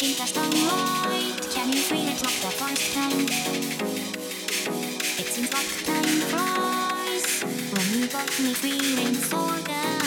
think I stung right? Can you feel it like the first time? It seems like time flies when you got me feeling so good.